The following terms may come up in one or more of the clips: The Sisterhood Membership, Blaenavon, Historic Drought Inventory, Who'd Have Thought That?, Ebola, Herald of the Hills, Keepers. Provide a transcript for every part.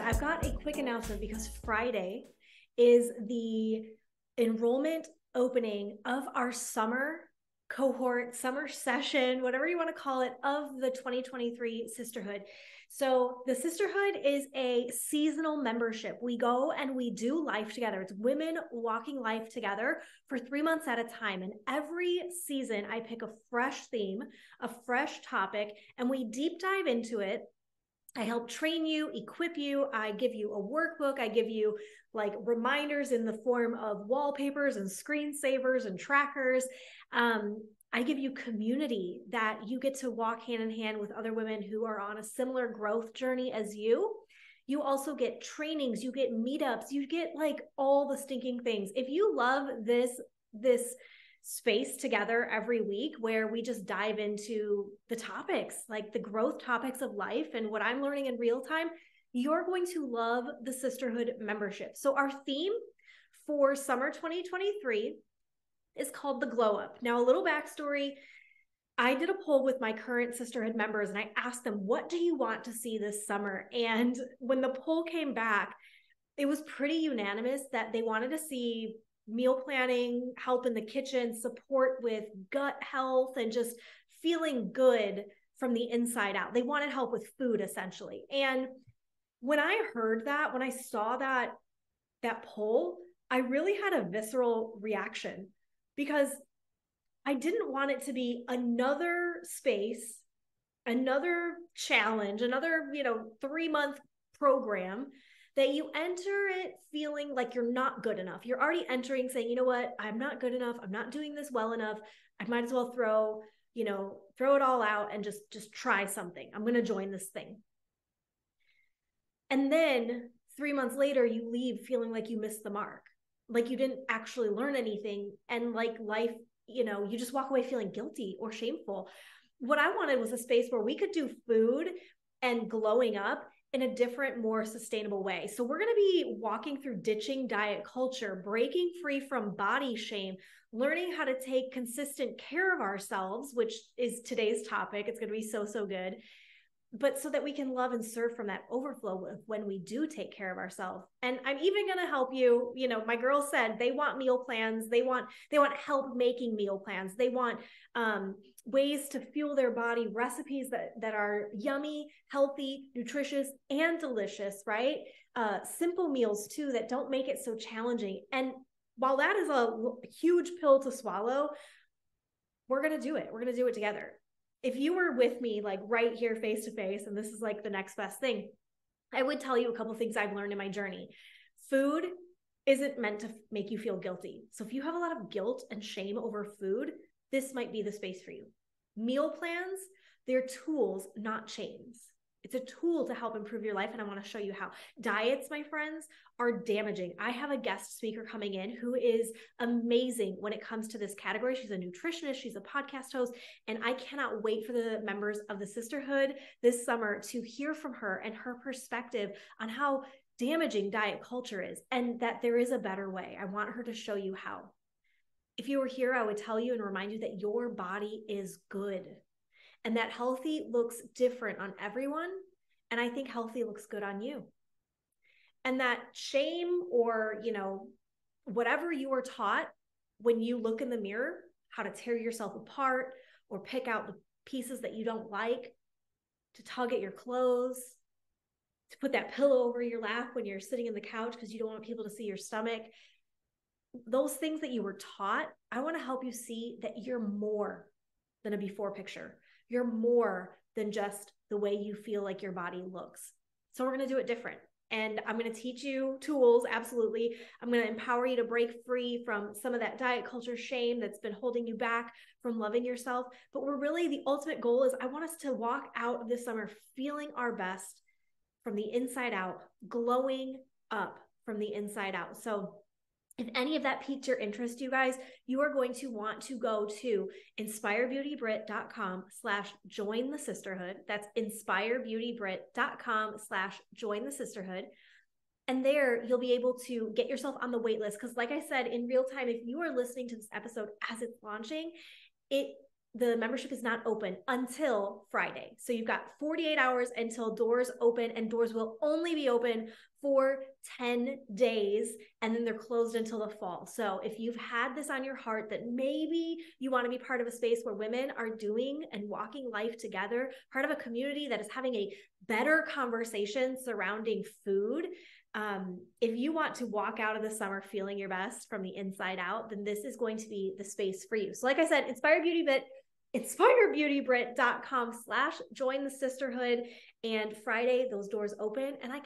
that, I've got a quick announcement because Friday is the enrollment opening of our summer cohort, summer session, whatever you want to call it, of the 2023 Sisterhood. So the Sisterhood is a seasonal membership. We go and we do life together. It's women walking life together for 3 months at a time. And every season I pick a fresh theme, a fresh topic, and we deep dive into it. I help train you, equip you. I give you a workbook. I give you like reminders in the form of wallpapers and screensavers and trackers. I give you community that you get to walk hand in hand with other women who are on a similar growth journey as you. You also get trainings, you get meetups, you get like all the stinking things. If you love this space together every week where we just dive into the topics, like the growth topics of life and what I'm learning in real time, you're going to love the Sisterhood membership. So our theme for summer 2023 is called the glow up. Now, a little backstory. I did a poll with my current Sisterhood members and I asked them, what do you want to see this summer? And when the poll came back, it was pretty unanimous that they wanted to see meal planning, help in the kitchen, support with gut health, and just feeling good from the inside out. They wanted help with food, essentially. And when I heard that, when I saw that poll, I really had a visceral reaction because I didn't want it to be another space, another challenge, another, 3-month program that you enter it feeling like you're not good enough. You're already entering saying, you know what, I'm not good enough. I'm not doing this well enough. I might as well throw it all out and just try something. I'm going to join this thing. And then 3 months later, you leave feeling like you missed the mark, like you didn't actually learn anything. And like life, you just walk away feeling guilty or shameful. What I wanted was a space where we could do food and glowing up in a different, more sustainable way. So we're going to be walking through ditching diet culture, breaking free from body shame, learning how to take consistent care of ourselves, which is today's topic. It's going to be so good. But so that we can love and serve from that overflow of when we do take care of ourselves. And I'm even going to help you. My girls said they want meal plans. They want help making meal plans. They want ways to fuel their body, recipes that are yummy, healthy, nutritious, and delicious, right? Simple meals too, that don't make it so challenging. And while that is a huge pill to swallow, we're going to do it. We're going to do it together. If you were with me, like right here, face to face, and this is like the next best thing, I would tell you a couple of things I've learned in my journey. Food isn't meant to make you feel guilty. So if you have a lot of guilt and shame over food, this might be the space for you. Meal plans, they're tools, not chains. It's a tool to help improve your life. And I want to show you how. Diets, my friends, are damaging. I have a guest speaker coming in who is amazing when it comes to this category. She's a nutritionist. She's a podcast host. And I cannot wait for the members of the Sisterhood this summer to hear from her and her perspective on how damaging diet culture is and that there is a better way. I want her to show you how. If you were here, I would tell you and remind you that your body is good. And that healthy looks different on everyone. And I think healthy looks good on you. And that shame or, whatever you were taught when you look in the mirror, how to tear yourself apart or pick out the pieces that you don't like, to tug at your clothes, to put that pillow over your lap when you're sitting on the couch because you don't want people to see your stomach. Those things that you were taught, I want to help you see that you're more than a before picture. You're more than just the way you feel like your body looks. So we're going to do it different. And I'm going to teach you tools. Absolutely. I'm going to empower you to break free from some of that diet culture shame that's been holding you back from loving yourself. But we're really, the ultimate goal is I want us to walk out this summer feeling our best from the inside out, glowing up from the inside out. So if any of that piqued your interest, you guys, you are going to want to go to inspirebeautybrit.com/join the sisterhood. That's inspirebeautybrit.com/join the sisterhood. And there you'll be able to get yourself on the wait list. Because like I said, in real time, if you are listening to this episode as it's launching, it the membership is not open until Friday. So you've got 48 hours until doors open, and doors will only be open for 10 days. And then they're closed until the fall. So if you've had this on your heart that maybe you want to be part of a space where women are doing and walking life together, part of a community that is having a better conversation surrounding food, if you want to walk out of the summer feeling your best from the inside out, then this is going to be the space for you. So like I said, inspirebeautybrit.com/join the sisterhood, and Friday those doors open, and I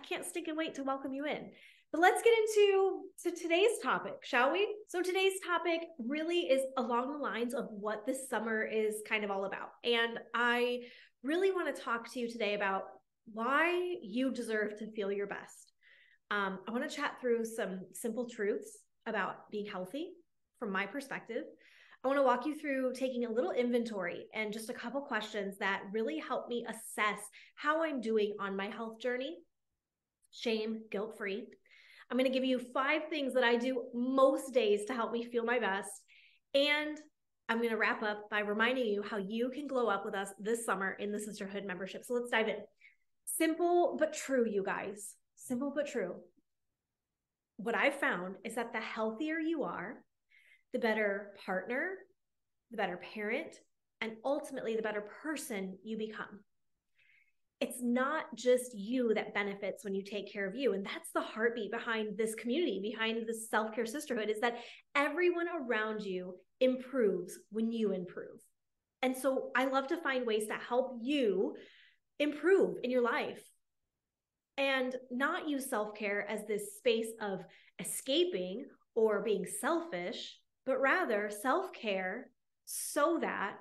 can't stick and wait to welcome you in. But let's get into today's topic, shall we? So today's topic really is along the lines of what this summer is kind of all about. And I really want to talk to you today about why you deserve to feel your best. I want to chat through some simple truths about being healthy from my perspective. I want to walk you through taking a little inventory and just a couple questions that really help me assess how I'm doing on my health journey, shame, guilt-free. I'm going to give you 5 things that I do most days to help me feel my best. And I'm going to wrap up by reminding you how you can glow up with us this summer in the Sisterhood membership. So let's dive in. Simple but true, you guys. Simple but true. What I've found is that the healthier you are, the better partner, the better parent, and ultimately the better person you become. It's not just you that benefits when you take care of you. And that's the heartbeat behind this community, behind this self-care sisterhood, is that everyone around you improves when you improve. And so I love to find ways to help you improve in your life and not use self-care as this space of escaping or being selfish, but rather self-care so that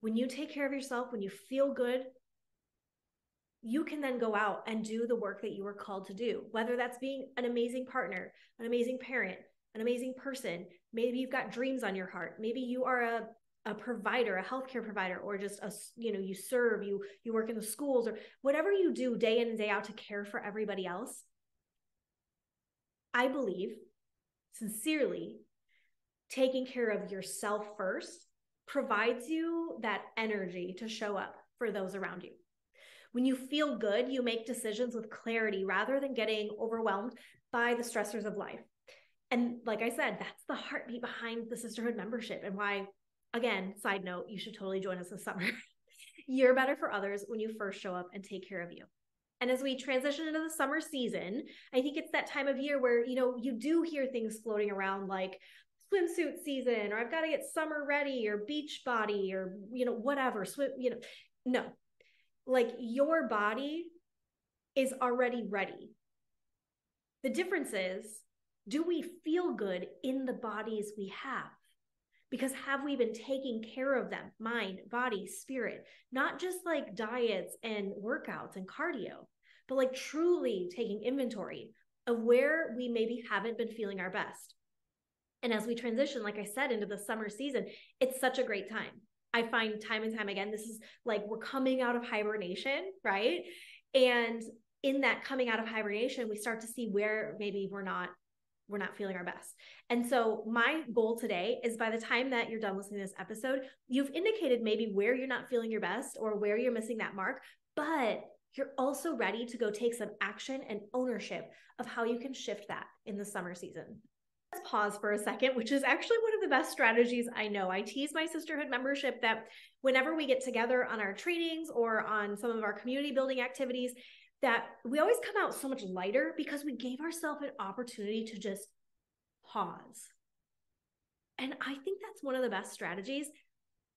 when you take care of yourself, when you feel good, you can then go out and do the work that you were called to do, whether that's being an amazing partner, an amazing parent, an amazing person. Maybe you've got dreams on your heart. Maybe you are a provider, a healthcare provider, or just you serve, you work in the schools, or whatever you do day in and day out to care for everybody else. I believe sincerely taking care of yourself first provides you that energy to show up for those around you. When you feel good, you make decisions with clarity rather than getting overwhelmed by the stressors of life. And like I said, that's the heartbeat behind the Sisterhood membership and why, again, side note, you should totally join us this summer. You're better for others when you first show up and take care of you. And as we transition into the summer season, I think it's that time of year where, you do hear things floating around like swimsuit season, or I've got to get summer ready, or beach body, or, whatever, no, like your body is already ready. The difference is, do we feel good in the bodies we have? Because have we been taking care of them? Mind, body, spirit, not just like diets and workouts and cardio, but like truly taking inventory of where we maybe haven't been feeling our best. And as we transition, like I said, into the summer season, it's such a great time. I find time and time again, this is like we're coming out of hibernation, right? And in that coming out of hibernation, we start to see where maybe we're not feeling our best. And so my goal today is by the time that you're done listening to this episode, you've indicated maybe where you're not feeling your best or where you're missing that mark, but you're also ready to go take some action and ownership of how you can shift that in the summer season. Let's pause for a second, which is actually one of the best strategies I know. I tease my Sisterhood membership that whenever we get together on our trainings or on some of our community building activities, that we always come out so much lighter because we gave ourselves an opportunity to just pause. And I think that's one of the best strategies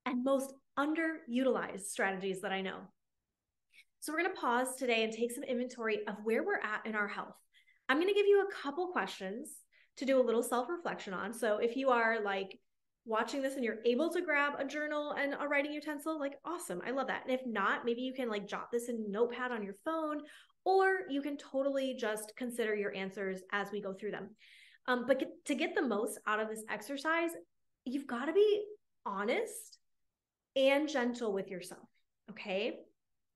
and most underutilized strategies that I know. So we're going to pause today and take some inventory of where we're at in our health. I'm going to give you a couple questions to do a little self-reflection on. So if you are like watching this and you're able to grab a journal and a writing utensil, like awesome. I love that. And if not, maybe you can like jot this in a notepad on your phone, or you can totally just consider your answers as we go through them. To get the most out of this exercise, you've got to be honest and gentle with yourself. Okay.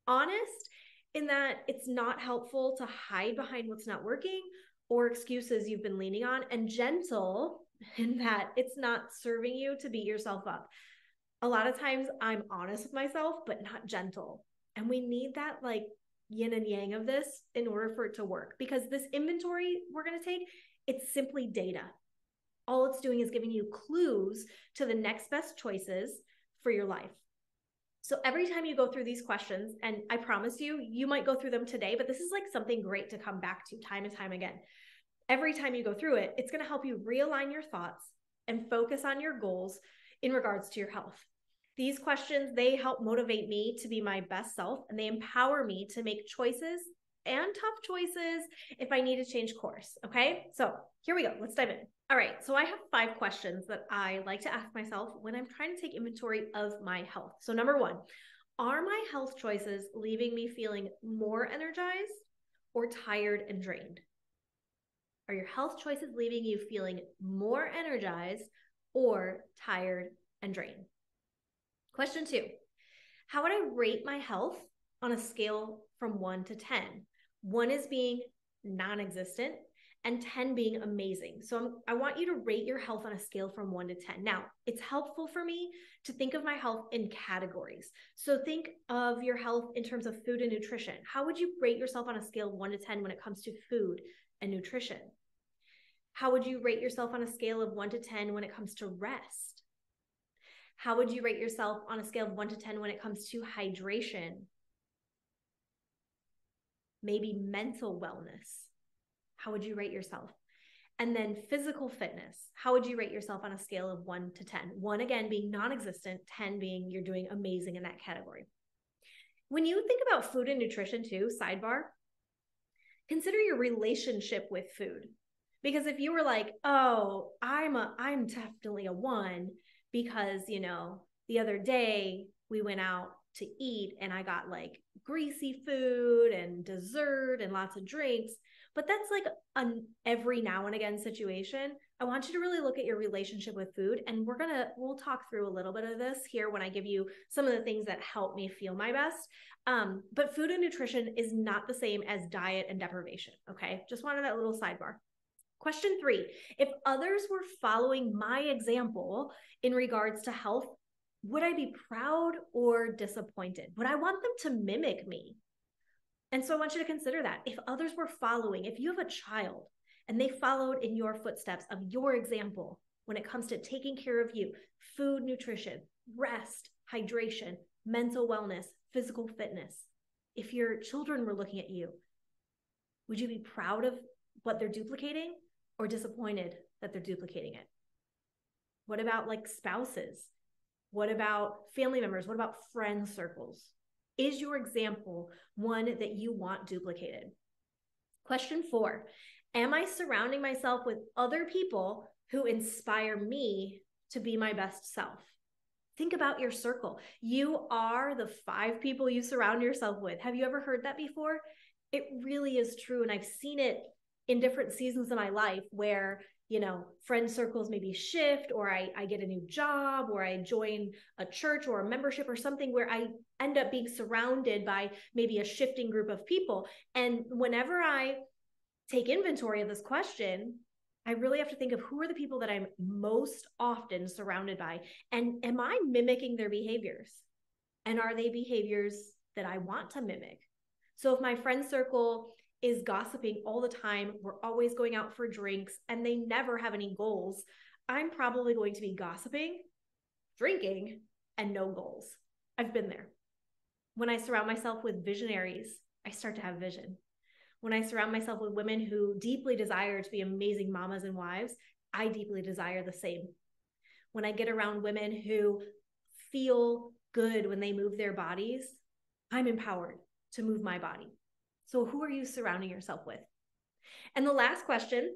Honest in that it's not helpful to hide behind what's not working or excuses you've been leaning on, and gentle in that it's not serving you to beat yourself up. a lot of times I'm honest with myself, but not gentle. And we need that like yin and yang of this in order for it to work, because this inventory we're going to take, it's simply data. All it's doing is giving you clues to the next best choices for your life. So every time you go through these questions, and I promise you, you might go through them today, but this is like something great to come back to time and time again. Every time you go through it, it's going to help you realign your thoughts and focus on your goals in regards to your health. These questions, they help motivate me to be my best self, and they empower me to make choices and tough choices if I need to change course. Okay, so here we go. Let's dive in. All right, so I have 5 questions that I like to ask myself when I'm trying to take inventory of my health. So number 1, are my health choices leaving me feeling more energized or tired and drained? Are your health choices leaving you feeling more energized or tired and drained? Question 2, how would I rate my health on a scale from 1 to 10? 1 is being non-existent and 10 being amazing. So I want you to rate your health on a scale from 1 to 10. Now, it's helpful for me to think of my health in categories. So think of your health in terms of food and nutrition. How would you rate yourself on a scale of 1 to 10 when it comes to food and nutrition? How would you rate yourself on a scale of 1 to 10 when it comes to rest? How would you rate yourself on a scale of 1 to 10 when it comes to hydration? Maybe mental wellness. How would you rate yourself? And then physical fitness. How would you rate yourself on a scale of 1 to 10? 1 again being non-existent, 10 being you're doing amazing in that category. When you think about food and nutrition too, sidebar, consider your relationship with food. Because if you were like, oh, I'm definitely a 1, because, you know, the other day we went out to eat and I got like greasy food and dessert and lots of drinks, but that's like an every now and again situation. I want you to really look at your relationship with food, and we'll talk through a little bit of this here when I give you some of the things that help me feel my best. But food and nutrition is not the same as diet and deprivation, okay? Just wanted that little sidebar. Question 3, if others were following my example in regards to health, would I be proud or disappointed? Would I want them to mimic me? And so I want you to consider that. If others were following, if you have a child and they followed in your footsteps of your example when it comes to taking care of you, food, nutrition, rest, hydration, mental wellness, physical fitness, if your children were looking at you, would you be proud of what they're duplicating or disappointed that they're duplicating it? What about like spouses? What about family members? What about friend circles? Is your example one that you want duplicated? Question 4, am I surrounding myself with other people who inspire me to be my best self? Think about your circle. You are the 5 people you surround yourself with. Have you ever heard that before? It really is true. And I've seen it in different seasons of my life where, you know, friend circles maybe shift, or I get a new job, or I join a church or a membership or something where I end up being surrounded by maybe a shifting group of people. And whenever I take inventory of this question, I really have to think of who are the people that I'm most often surrounded by, and am I mimicking their behaviors? And are they behaviors that I want to mimic? So if my friend circle is gossiping all the time, we're always going out for drinks, and they never have any goals, I'm probably going to be gossiping, drinking, and no goals. I've been there. When I surround myself with visionaries, I start to have vision. When I surround myself with women who deeply desire to be amazing mamas and wives, I deeply desire the same. When I get around women who feel good when they move their bodies, I'm empowered to move my body. So who are you surrounding yourself with? And the last question,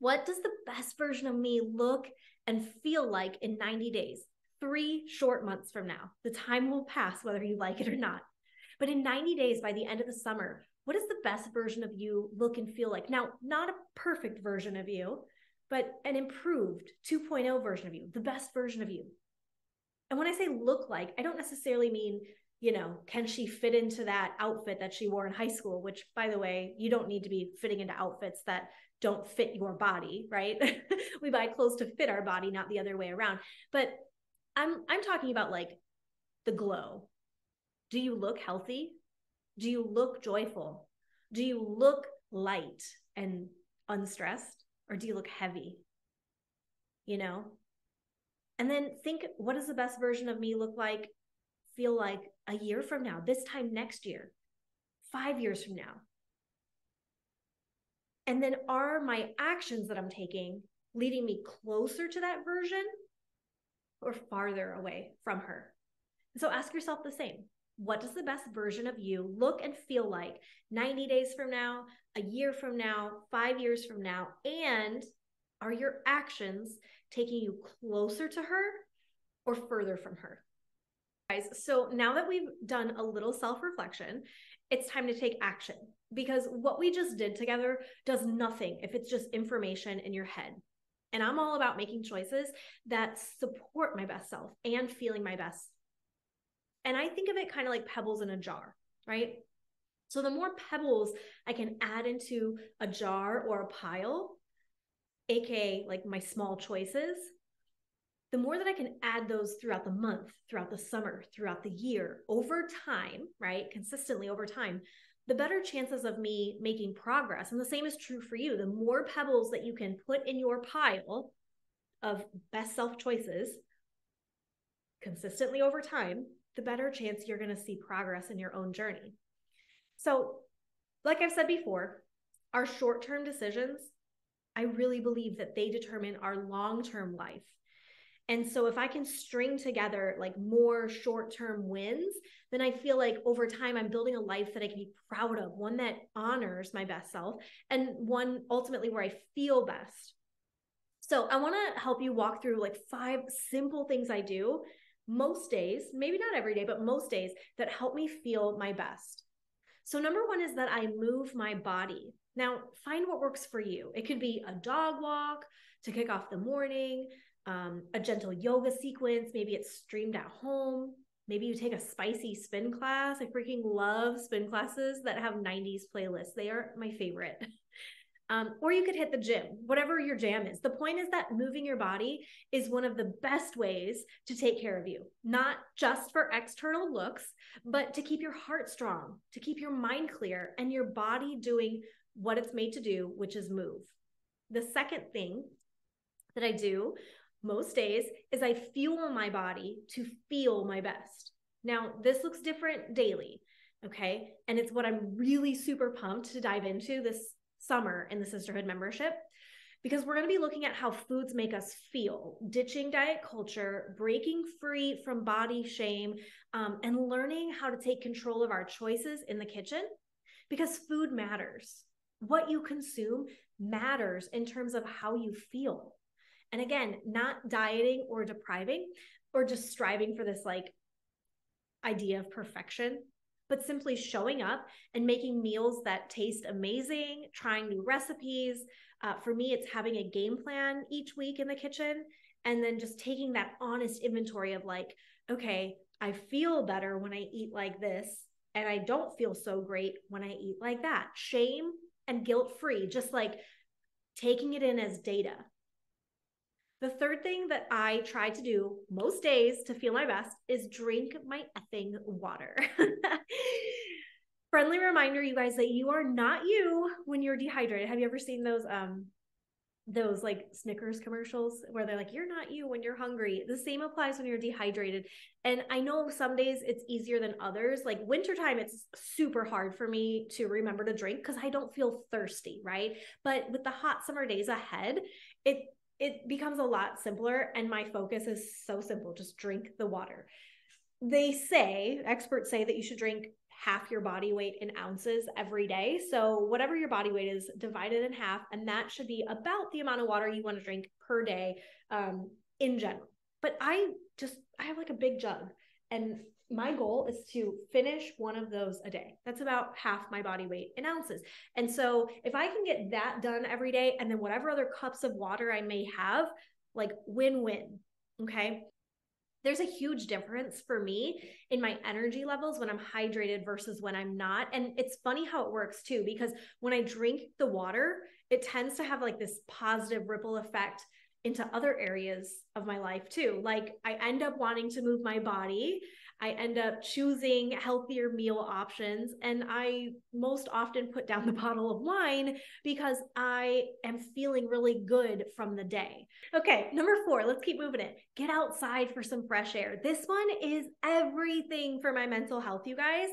what does the best version of me look and feel like in 90 days? 3 short months from now. The time will pass whether you like it or not. But in 90 days, by the end of the summer, what does the best version of you look and feel like? Now, not a perfect version of you, but an improved 2.0 version of you, the best version of you. And when I say look like, I don't necessarily mean, you know, can she fit into that outfit that she wore in high school, which, by the way, you don't need to be fitting into outfits that don't fit your body, right? We buy clothes to fit our body, not the other way around. But I'm talking about like the glow. Do you look healthy? Do you look joyful? Do you look light and unstressed? Or do you look heavy? You know? And then think, what does the best version of me look like, feel like a year from now, this time next year, 5 years from now? And then are my actions that I'm taking leading me closer to that version or farther away from her? And so ask yourself the same. What does the best version of you look and feel like 90 days from now, a year from now, 5 years from now? And are your actions taking you closer to her or further from her? Guys, so now that we've done a little self-reflection, it's time to take action, because what we just did together does nothing if it's just information in your head. And I'm all about making choices that support my best self and feeling my best. And I think of it kind of like pebbles in a jar, right? So the more pebbles I can add into a jar or a pile, AKA like my small choices, the more that I can add those throughout the month, throughout the summer, throughout the year, over time, right? Consistently over time, the better chances of me making progress. And the same is true for you. The more pebbles that you can put in your pile of best self choices consistently over time, the better chance you're going to see progress in your own journey. So, like I've said before, our short-term decisions, I really believe that they determine our long-term life. And so if I can string together like more short-term wins, then I feel like over time I'm building a life that I can be proud of, one that honors my best self, and one ultimately where I feel best. So I want to help you walk through like 5 simple things I do most days, maybe not every day, but most days, that help me feel my best. So number 1 is that I move my body. Now, find what works for you. It could be a dog walk to kick off the morning, a gentle yoga sequence. Maybe it's streamed at home. Maybe you take a spicy spin class. I freaking love spin classes that have 90s playlists. They are my favorite. Or you could hit the gym, whatever your jam is. The point is that moving your body is one of the best ways to take care of you, not just for external looks, but to keep your heart strong, to keep your mind clear, and your body doing what it's made to do, which is move. The second thing that I do most days is I fuel my body to feel my best. Now, this looks different daily, okay? And it's what I'm really super pumped to dive into this summer in the Sisterhood membership, because we're going to be looking at how foods make us feel, ditching diet culture, breaking free from body shame, and learning how to take control of our choices in the kitchen, because food matters. What you consume matters in terms of how you feel. And again, not dieting or depriving or just striving for this like idea of perfection, but simply showing up and making meals that taste amazing, trying new recipes. For me, it's having a game plan each week in the kitchen, and then just taking that honest inventory of like, okay, I feel better when I eat like this, and I don't feel so great when I eat like that. Shame and guilt-free, just like taking it in as data. The third thing that I try to do most days to feel my best is drink my effing water. Friendly reminder, you guys, that you are not you when you're dehydrated. Have you ever seen those like Snickers commercials where they're like, you're not you when you're hungry? The same applies when you're dehydrated. And I know some days it's easier than others. Like wintertime, it's super hard for me to remember to drink because I don't feel thirsty, right? But with the hot summer days ahead, it becomes a lot simpler, and my focus is so simple. Just drink the water. They say, experts say, that you should drink half your body weight in ounces every day. So whatever your body weight is, divide it in half, and that should be about the amount of water you want to drink per day in general. But I have like a big jug, and my goal is to finish one of those a day. That's about half my body weight in ounces. And so if I can get that done every day, and then whatever other cups of water I may have, like win-win, okay? There's a huge difference for me in my energy levels when I'm hydrated versus when I'm not. And it's funny how it works too, because when I drink the water, it tends to have like this positive ripple effect into other areas of my life too. Like I end up wanting to move my body. I end up choosing healthier meal options. And I most often put down the bottle of wine because I am feeling really good from the day. Okay. Number 4, let's keep moving it. Get outside for some fresh air. This one is everything for my mental health, you guys.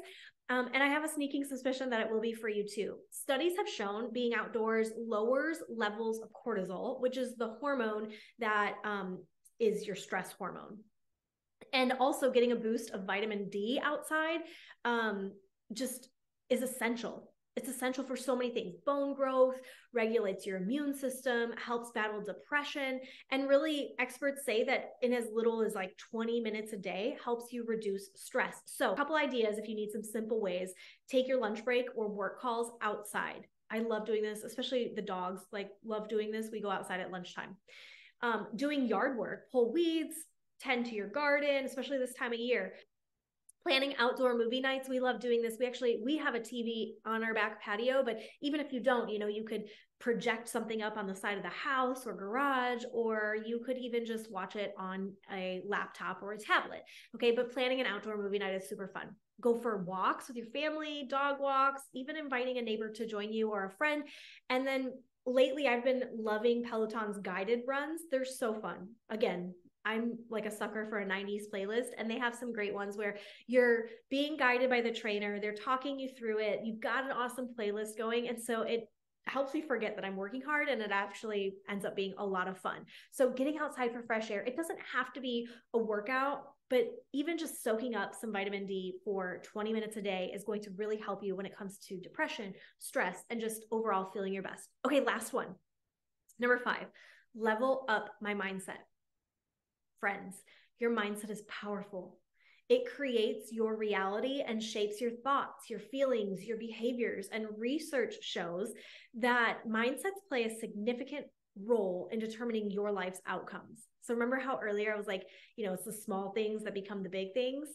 And I have a sneaking suspicion that it will be for you too. Studies have shown being outdoors lowers levels of cortisol, which is the hormone that is your stress hormone. And also getting a boost of vitamin D outside just is essential. It's essential for so many things. Bone growth, regulates your immune system, helps battle depression. And really, experts say that in as little as like 20 minutes a day helps you reduce stress. So a couple ideas if you need some simple ways. Take your lunch break or work calls outside. I love doing this, especially the dogs, like love doing this. We go outside at lunchtime. Doing yard work, pull weeds, tend to your garden, especially this time of year. Planning outdoor movie nights. We love doing this. We have a TV on our back patio, but even if you don't, you know, you could project something up on the side of the house or garage, or you could even just watch it on a laptop or a tablet. Okay. But planning an outdoor movie night is super fun. Go for walks with your family, dog walks, even inviting a neighbor to join you or a friend. And then lately I've been loving Peloton's guided runs. They're so fun. Again, I'm like a sucker for a 90s playlist, and they have some great ones where you're being guided by the trainer. They're talking you through it. You've got an awesome playlist going. And so it helps me forget that I'm working hard, and it actually ends up being a lot of fun. So getting outside for fresh air, it doesn't have to be a workout, but even just soaking up some vitamin D for 20 minutes a day is going to really help you when it comes to depression, stress, and just overall feeling your best. Okay. Last one. Number 5, level up my mindset. Friends, your mindset is powerful. It creates your reality and shapes your thoughts, your feelings, your behaviors. And research shows that mindsets play a significant role in determining your life's outcomes. So remember how earlier I was like, you know, it's the small things that become the big things.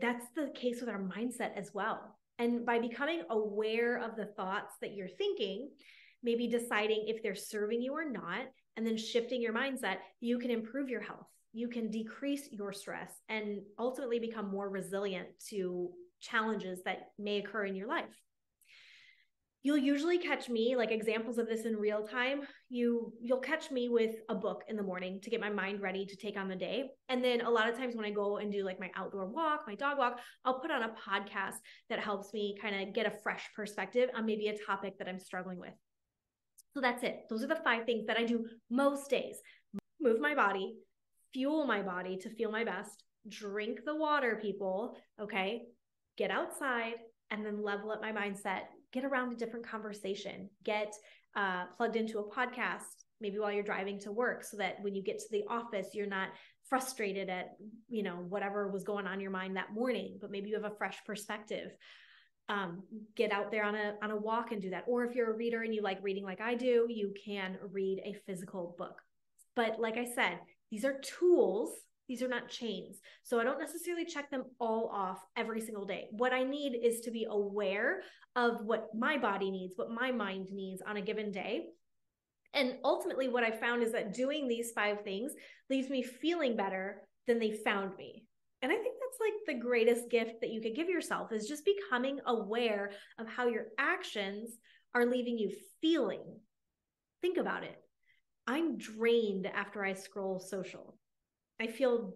That's the case with our mindset as well. And by becoming aware of the thoughts that you're thinking, maybe deciding if they're serving you or not, and then shifting your mindset, you can improve your health. You can decrease your stress and ultimately become more resilient to challenges that may occur in your life. You'll usually catch me, like examples of this in real time, you'll catch me with a book in the morning to get my mind ready to take on the day. And then a lot of times when I go and do like my outdoor walk, my dog walk, I'll put on a podcast that helps me kind of get a fresh perspective on maybe a topic that I'm struggling with. So that's it. Those are the 5 things that I do most days. Move my body, fuel my body to feel my best, drink the water, people, okay? Get outside, and then level up my mindset. Get around a different conversation. Get plugged into a podcast, maybe while you're driving to work, so that when you get to the office, you're not frustrated at, you know, whatever was going on in your mind that morning, but maybe you have a fresh perspective. Get out there on a walk and do that. Or if you're a reader and you like reading like I do, you can read a physical book. But like I said, these are tools. These are not chains. So I don't necessarily check them all off every single day. What I need is to be aware of what my body needs, what my mind needs on a given day. And ultimately what I found is that doing these 5 things leaves me feeling better than they found me. And I think that's like the greatest gift that you could give yourself, is just becoming aware of how your actions are leaving you feeling. Think about it. I'm drained after I scroll social. I feel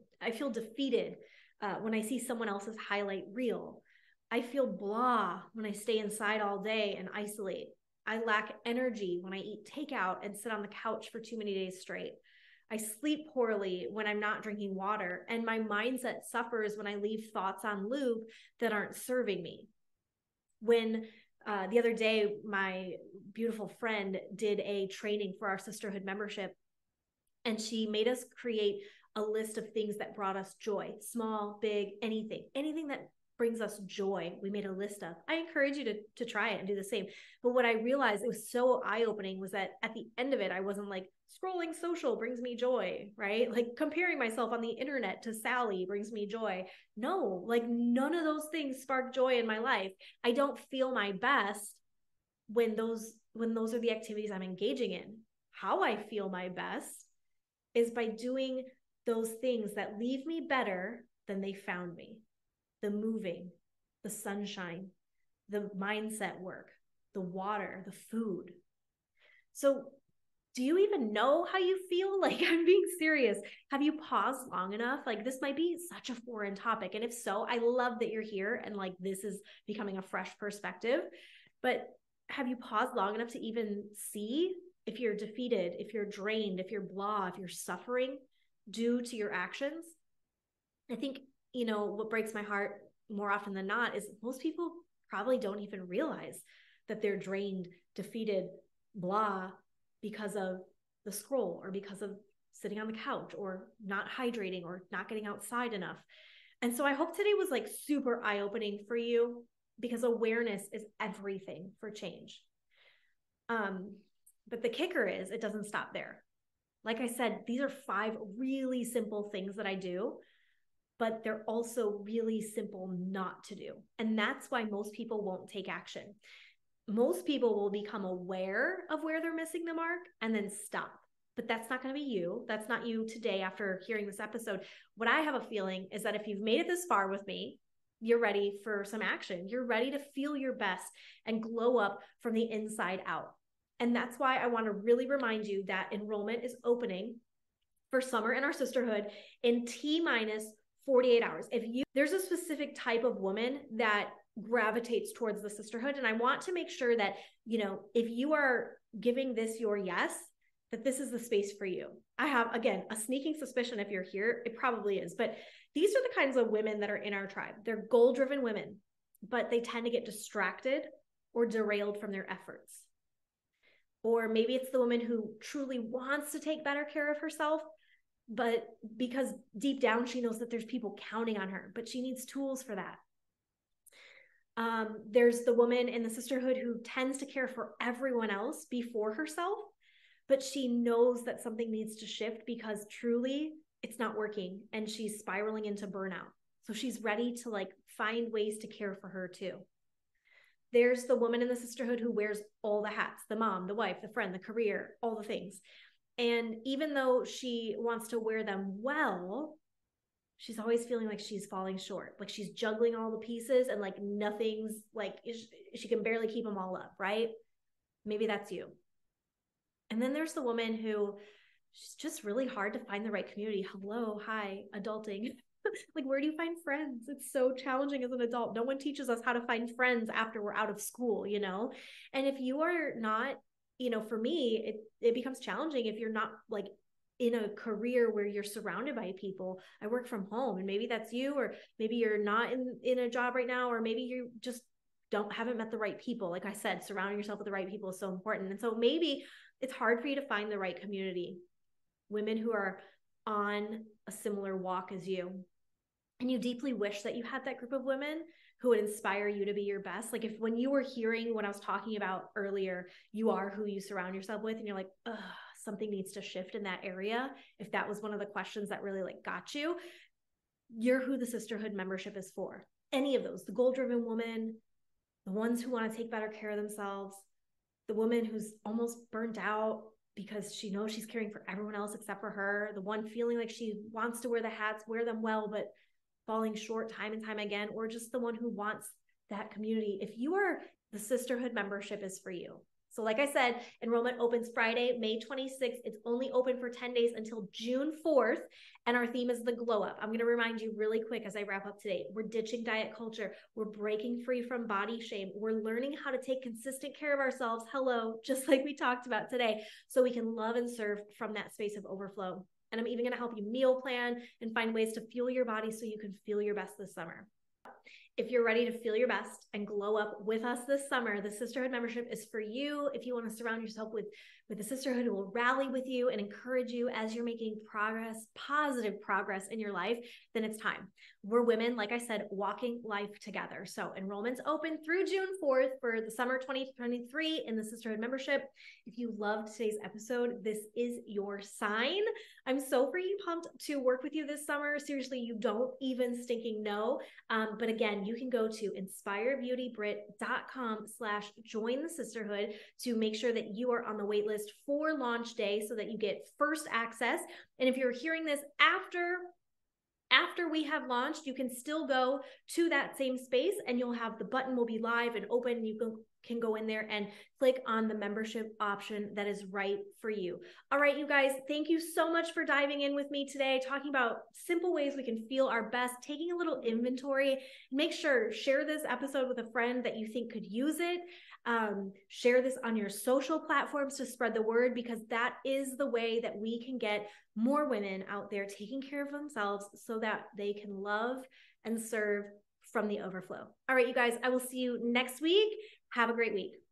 defeated when I see someone else's highlight reel. I feel blah when I stay inside all day and isolate. I lack energy when I eat takeout and sit on the couch for too many days straight. I sleep poorly when I'm not drinking water, and my mindset suffers when I leave thoughts on loop that aren't serving me. When the other day, my beautiful friend did a training for our Sisterhood membership, and she made us create a list of things that brought us joy, small, big, anything that brings us joy. We made a list of. I encourage you to try it and do the same. But what I realized, it was so eye-opening, was that at the end of it, I wasn't like, scrolling social brings me joy, right? Like comparing myself on the internet to Sally brings me joy. No, like none of those things spark joy in my life. I don't feel my best when those are the activities I'm engaging in. how I feel my best is by doing those things that leave me better than they found me. The moving, the sunshine, the mindset work, the water, the food. So do you even know how you feel? Like, I'm being serious. Have you paused long enough? Like, this might be such a foreign topic. And if so, I love that you're here and like this is becoming a fresh perspective. But have you paused long enough to even see if you're defeated, if you're drained, if you're blah, if you're suffering due to your actions? I think, you know, what breaks my heart more often than not is most people probably don't even realize that they're drained, defeated, blah, because of the scroll or because of sitting on the couch or not hydrating or not getting outside enough. And so I hope today was like super eye-opening for you, because awareness is everything for change. But the kicker is it doesn't stop there. Like I said, these are 5 really simple things that I do, but they're also really simple not to do. And that's why most people won't take action. Most people will become aware of where they're missing the mark and then stop. But that's not going to be you. That's not you today after hearing this episode. What I have a feeling is that if you've made it this far with me, you're ready for some action. You're ready to feel your best and glow up from the inside out. And that's why I want to really remind you that enrollment is opening for summer in our sisterhood in T-minus 48 hours. There's a specific type of woman that gravitates towards the sisterhood. And I want to make sure that, you know, if you are giving this your yes, that this is the space for you. I have, again, a sneaking suspicion if you're here, it probably is. But these are the kinds of women that are in our tribe. They're goal-driven women, but they tend to get distracted or derailed from their efforts. Or maybe it's the woman who truly wants to take better care of herself, but because deep down she knows that there's people counting on her, but she needs tools for that. There's the woman in the sisterhood who tends to care for everyone else before herself, but she knows that something needs to shift because truly it's not working and she's spiraling into burnout. So she's ready to like find ways to care for her too. There's the woman in the sisterhood who wears all the hats, the mom, the wife, the friend, the career, all the things. And even though she wants to wear them well, she's always feeling like she's falling short. Like she's juggling all the pieces and like nothing's like, she can barely keep them all up, right? Maybe that's you. And then there's the woman who she's just really hard to find the right community. Hello, hi, adulting. Like, where do you find friends? It's so challenging as an adult. No one teaches us how to find friends after we're out of school, you know? And if you are not, you know, for me, it becomes challenging if you're not like in a career where you're surrounded by people. I work from home, and maybe that's you, or maybe you're not in a job right now, or maybe you just haven't met the right people. Like I said, surrounding yourself with the right people is so important. And so maybe it's hard for you to find the right community, women who are on a similar walk as you. And you deeply wish that you had that group of women who would inspire you to be your best. Like if when you were hearing what I was talking about earlier, you are who you surround yourself with, and you're like, ugh, something needs to shift in that area. If that was one of the questions that really like got you, you're who the sisterhood membership is for. Any of those, the goal-driven woman, the ones who want to take better care of themselves, the woman who's almost burnt out because she knows she's caring for everyone else except for her, the one feeling like she wants to wear the hats, wear them well, but falling short time and time again, or just the one who wants that community. If you are, the sisterhood membership is for you. So like I said, enrollment opens Friday, May 26th. It's only open for 10 days until June 4th. And our theme is the glow up. I'm going to remind you really quick as I wrap up today, we're ditching diet culture. We're breaking free from body shame. We're learning how to take consistent care of ourselves. Hello, just like we talked about today, so we can love and serve from that space of overflow. And I'm even going to help you meal plan and find ways to fuel your body so you can feel your best this summer. If you're ready to feel your best and glow up with us this summer, the sisterhood membership is for you. If you want to surround yourself with a sisterhood who will rally with you and encourage you as you're making progress, positive progress in your life, then it's time. We're women, like I said, walking life together. So enrollment's open through June 4th for the summer 2023 in the sisterhood membership. If you loved today's episode, this is your sign. I'm so freaking pumped to work with you this summer. Seriously, you don't even stinking know. But again, you can go to inspirebeautybrit.com/join the sisterhood to make sure that you are on the wait list for launch day so that you get first access. And if you're hearing this after we have launched, you can still go to that same space and you'll have the button will be live and open. You can go in there and click on the membership option that is right for you. All right, you guys, thank you so much for diving in with me today, talking about simple ways we can feel our best, taking a little inventory. Make sure, share this episode with a friend that you think could use it. Share this on your social platforms to spread the word, because that is the way that we can get more women out there taking care of themselves so that they can love and serve from the overflow. All right, you guys, I will see you next week. Have a great week.